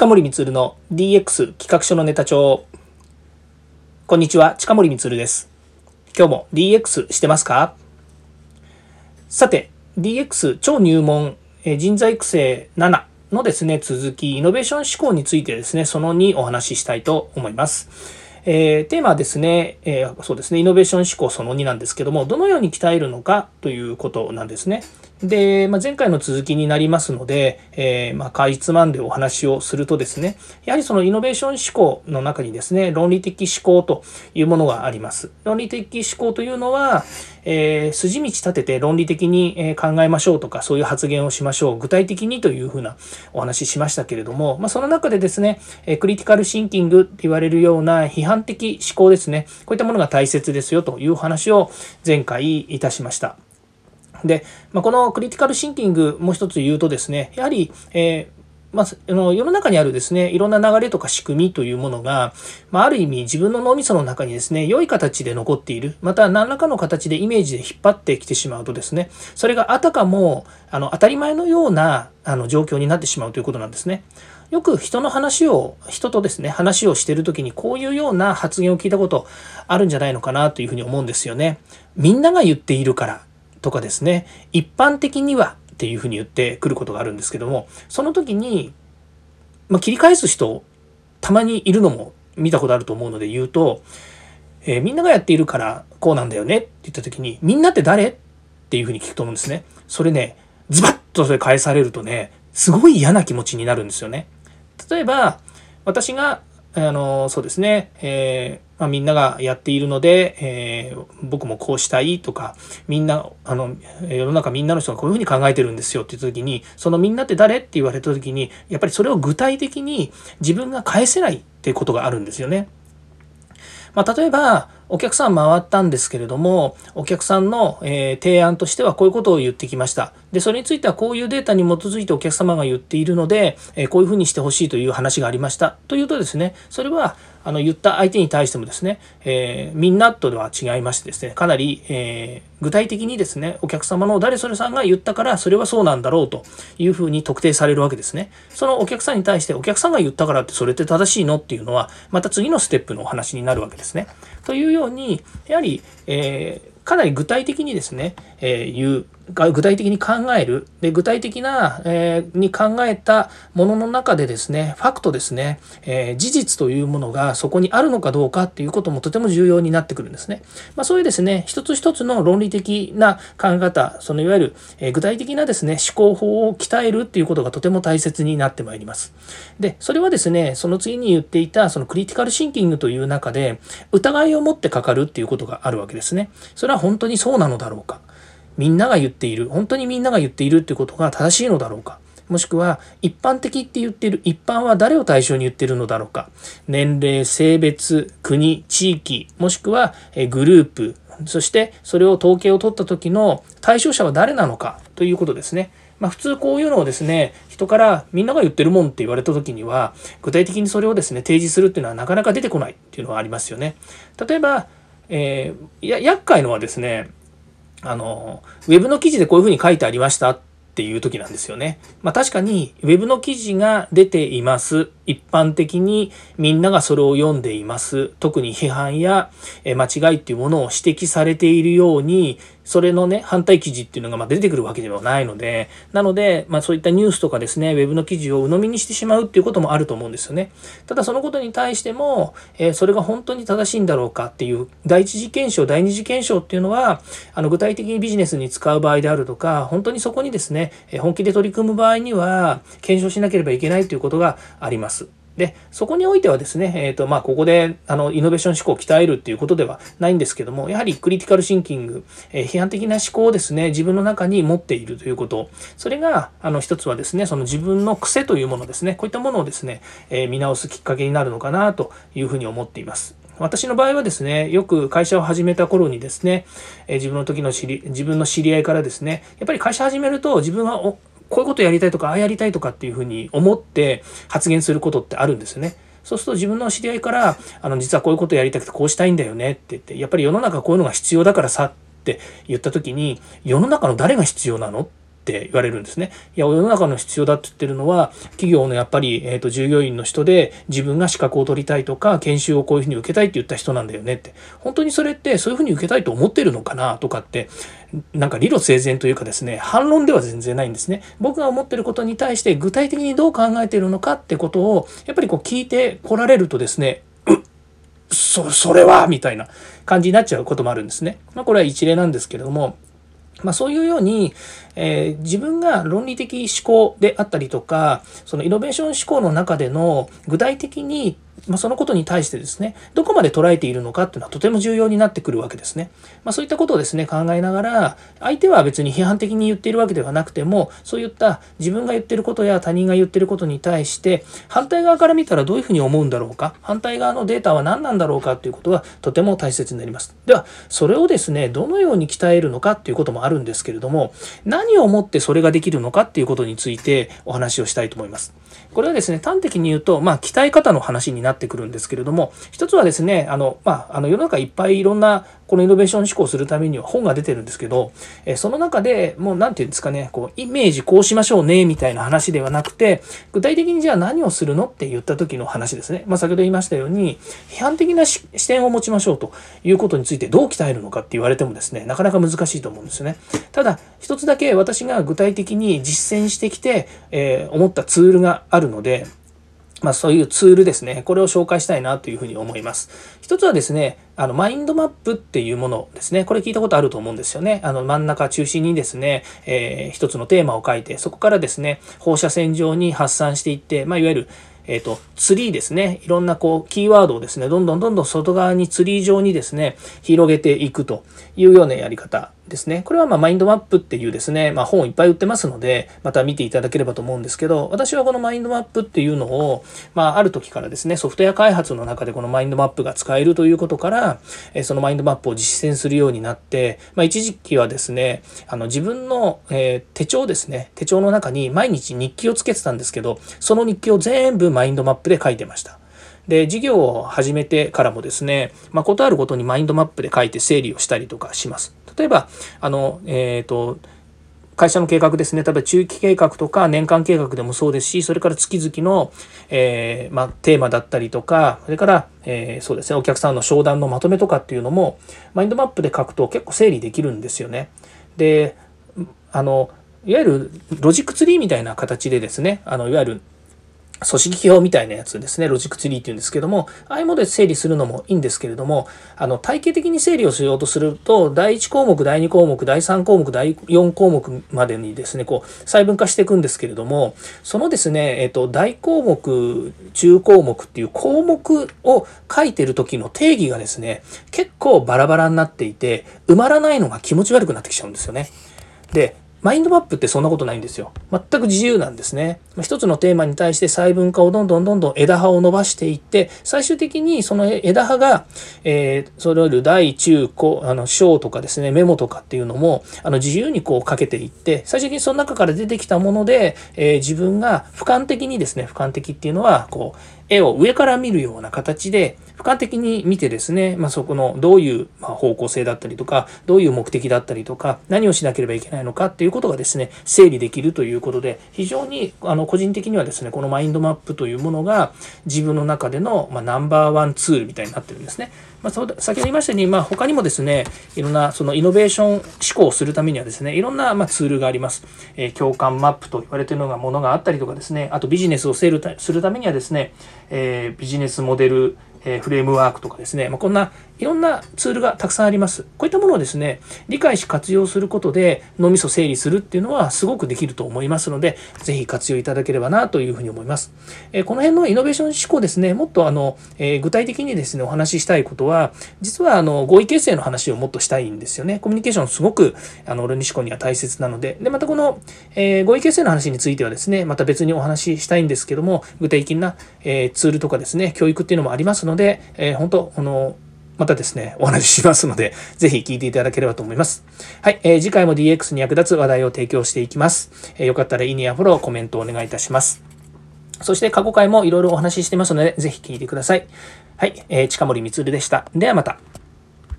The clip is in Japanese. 近森光の DX 企画書のネタ帳。こんにちは、近森光です。今日も DX してますか？さて、 DX 超入門人材育成7のですね、続き、イノベーション思考についてですね、その2お話ししたいと思います。テーマはですね、そうですね、イノベーション思考その2なんですけども、どのように鍛えるのかということなんですね。で、前回の続きになりますので、かいつまんでお話をするとですね、やはりそのイノベーション思考の中にですね、論理的思考というものがあります。論理的思考というのは、筋道立てて論理的に考えましょうとか、そういう発言をしましょう、具体的にというふうなお話ししましたけれども、その中でですね、クリティカルシンキングって言われるような批判的思考ですね、こういったものが大切ですよという話を前回いたしました。で、このクリティカルシンキング、もう一つ言うとですね、やはり、世の中にあるですね、いろんな流れとか仕組みというものが、ある意味自分の脳みその中にですね、良い形で残っている、また何らかの形でイメージで引っ張ってきてしまうとですね、それがあたかも当たり前のような状況になってしまうということなんですね。よく人とですね、話をしているときに、こういうような発言を聞いたことあるんじゃないのかなというふうに思うんですよね。みんなが言っているから。とかですね、一般的にはっていうふうに言ってくることがあるんですけども、その時に、切り返す人たまにいるのも見たことあると思うので言うと、みんながやっているからこうなんだよねって言った時に、みんなって誰っていうふうに聞くと思うんですね。それね、ズバッとそれ返されるとね、すごい嫌な気持ちになるんですよね。例えば私がそうですね、みんながやっているので、僕もこうしたいとか、みんな世の中みんなの人がこういうふうに考えてるんですよって言った時に、そのみんなって誰って言われた時に、やっぱりそれを具体的に自分が返せないっていうことがあるんですよね。例えばお客さん回ったんですけれども、お客さんの、提案としてはこういうことを言ってきました。で、それについてはこういうデータに基づいてお客様が言っているので、こういうふうにしてほしいという話がありました。というとですね、それは言った相手に対してもですね、みんなとは違いましてですね、かなり、具体的にですね、お客様の誰それさんが言ったからそれはそうなんだろうというふうに特定されるわけですね。そのお客さんに対して、お客さんが言ったからってそれって正しいのっていうのは、また次のステップのお話になるわけですね。というように、やはり、かなり具体的にですね、具体的に考える。で、具体的な、に考えたものの中でですね、ファクトですね、事実というものがそこにあるのかどうかっていうこともとても重要になってくるんですね。そういうですね、一つ一つの論理的な考え方、そのいわゆる、具体的なですね、思考法を鍛えるっていうことがとても大切になってまいります。で、それはですね、その次に言っていた、そのクリティカルシンキングという中で、疑いを持ってかかるっていうことがあるわけですね。それは本当にそうなのだろうか。みんなが言っている、本当にみんなが言っているっていうことが正しいのだろうか。もしくは、一般的って言っている、一般は誰を対象に言っているのだろうか。年齢、性別、国、地域、もしくはグループ、そしてそれを統計を取った時の対象者は誰なのかということですね。普通こういうのをですね、人からみんなが言ってるもんって言われた時には、具体的にそれをですね、提示するっていうのはなかなか出てこないっていうのはありますよね。例えば、厄介のはですね、ウェブの記事でこういうふうに書いてありましたっていう時なんですよね。確かにウェブの記事が出ています。一般的にみんながそれを読んでいます。特に批判や間違いっていうものを指摘されているように、それのね、反対記事っていうのが出てくるわけではないので、なので、そういったニュースとかですね、ウェブの記事を鵜呑みにしてしまうっていうこともあると思うんですよね。ただそのことに対しても、それが本当に正しいんだろうかっていう、第一次検証、第二次検証っていうのは、具体的にビジネスに使う場合であるとか、本当にそこにですね、本気で取り組む場合には、検証しなければいけないということがあります。で、そこにおいてはですね、ここでイノベーション思考を鍛えるっていうことではないんですけども、やはりクリティカルシンキング、批判的な思考をですね、自分の中に持っているということ、それが一つはですね、その自分の癖というものですね、こういったものをですね、見直すきっかけになるのかなというふうに思っています。私の場合はですね、よく会社を始めた頃にですね、自分の知り合いからですね、やっぱり会社始めると自分はこういうことやりたいとか、ああやりたいとかっていうふうに思って発言することってあるんですよね。そうすると自分の知り合いから、実はこういうことやりたくてこうしたいんだよねって言って、やっぱり世の中こういうのが必要だからさって言った時に、世の中の誰が必要なのってって言われるんですね。いや、世の中の必要だって言ってるのは、企業のやっぱり、従業員の人で自分が資格を取りたいとか、研修をこういうふうに受けたいって言った人なんだよねって。本当にそれってそういうふうに受けたいと思ってるのかなとかって、なんか理路整然というかですね、反論では全然ないんですね。僕が思ってることに対して具体的にどう考えているのかってことを、やっぱりこう聞いてこられるとですね、それはみたいな感じになっちゃうこともあるんですね。まあ、これは一例なんですけれども、まあ、そういうように、自分が論理的思考であったりとか、そのイノベーション思考の中での具体的に、まあ、そのことに対してですね、どこまで捉えているのかっていうのはとても重要になってくるわけですね。まあ、そういったことをですね、考えながら、相手は別に批判的に言っているわけではなくても、そういった自分が言ってることや他人が言ってることに対して、反対側から見たらどういうふうに思うんだろうか、反対側のデータは何なんだろうかということがとても大切になります。では、それをですね、どのように鍛えるのかっていうこともあるんですけれども、何をもってそれができるのかっていうことについてお話をしたいと思います。これはですね、端的に言うと、まあ、鍛え方の話になってくるんですけれども、一つはですね、世の中いっぱいいろんなこのイノベーション思考するためには本が出てるんですけど、その中でもう何て言うんですかね、こうイメージこうしましょうねみたいな話ではなくて、具体的にじゃあ何をするのって言った時の話ですね。まあ、先ほど言いましたように、批判的な視点を持ちましょうということについてどう鍛えるのかって言われてもですね、なかなか難しいと思うんですよね。ただ一つだけ私が具体的に実践してきて、思ったツールがあるので、まあ、そういうツールですね。これを紹介したいなというふうに思います。一つはですね、マインドマップっていうものですね。これ聞いたことあると思うんですよね。真ん中中心にですね、一つのテーマを書いて、そこからですね、放射線上に発散していって、まあ、いわゆるツリーですね。いろんなこう、キーワードをですね、どんどん外側にツリー上にですね、広げていくというようなやり方ですね。これはまあ、マインドマップっていうですね、まあ、本いっぱい売ってますので、また見ていただければと思うんですけど、私はこのマインドマップっていうのを、まあ、ある時からですね、ソフトウェア開発の中でこのマインドマップが使えるということから、そのマインドマップを実践するようになって、まあ、一時期はですね、自分の手帳ですね、手帳の中に毎日日記をつけてたんですけど、その日記を全部マインドマップで書いてました。で、授業を始めてからもですね、まあ、ことあることにマインドマップで書いて整理をしたりとかします。例えば、会社の計画ですね。例えば中期計画とか年間計画でもそうですし、それから月々の、テーマだったりとか、それから、そうですね、お客さんの商談のまとめとかっていうのも、マインドマップで書くと結構整理できるんですよね。で、いわゆるロジックツリーみたいな形でですね、いわゆる組織表みたいなやつですね。ロジックツリーっていうんですけども、ああいうもので整理するのもいいんですけれども、体系的に整理をしようとすると、第1項目、第2項目、第3項目、第4項目までにですね、こう、細分化していくんですけれども、そのですね、大項目、中項目っていう項目を書いてる時の定義がですね、結構バラバラになっていて、埋まらないのが気持ち悪くなってきちゃうんですよね。で、マインドマップってそんなことないんですよ。全く自由なんですね。一つのテーマに対して細分化をどんどん枝葉を伸ばしていって、最終的にその枝葉が、それより大、中、高、小とかですね、メモとかっていうのも、自由にこうかけていって、最終的にその中から出てきたもので、自分が俯瞰的にですね、俯瞰的っていうのは、こう、絵を上から見るような形で、俯瞰的に見てですね、まあ、そこのどういう方向性だったりとか、どういう目的だったりとか、何をしなければいけないのかっていうことがですね、整理できるということで、非常に個人的にはですね、このマインドマップというものが自分の中での、まあ、No.1ツールみたいになってるんですね。まあ、先ほど言いましたように、まあ、他にもですね、いろんなそのイノベーション思考をするためにはですね、いろんなまあツールがあります。共感マップと言われているものがあったりとかですね、あとビジネスをセールするためにはですね、ビジネスモデル、フレームワークとかですね、まあ、こんないろんなツールがたくさんあります。こういったものをですね、理解し活用することで脳みそ整理するっていうのはすごくできると思いますので、ぜひ活用いただければなというふうに思います。この辺のイノベーション思考ですね、もっと具体的にですね、お話ししたいことは、実は合意形成の話をもっとしたいんですよね。コミュニケーションすごく論理思考には大切なので、またこの、合意形成の話についてはですね、また別にお話ししたいんですけども、具体的な、ツールとかですね、教育っていうのもありますので、本当またですね、お話ししますので、ぜひ聞いていただければと思います。はい、次回も DX に役立つ話題を提供していきます。よかったらいいねやフォロー、コメントをお願いいたします。そして過去回もいろいろお話ししてますので、ぜひ聞いてください。はい、近森光でした。ではまた。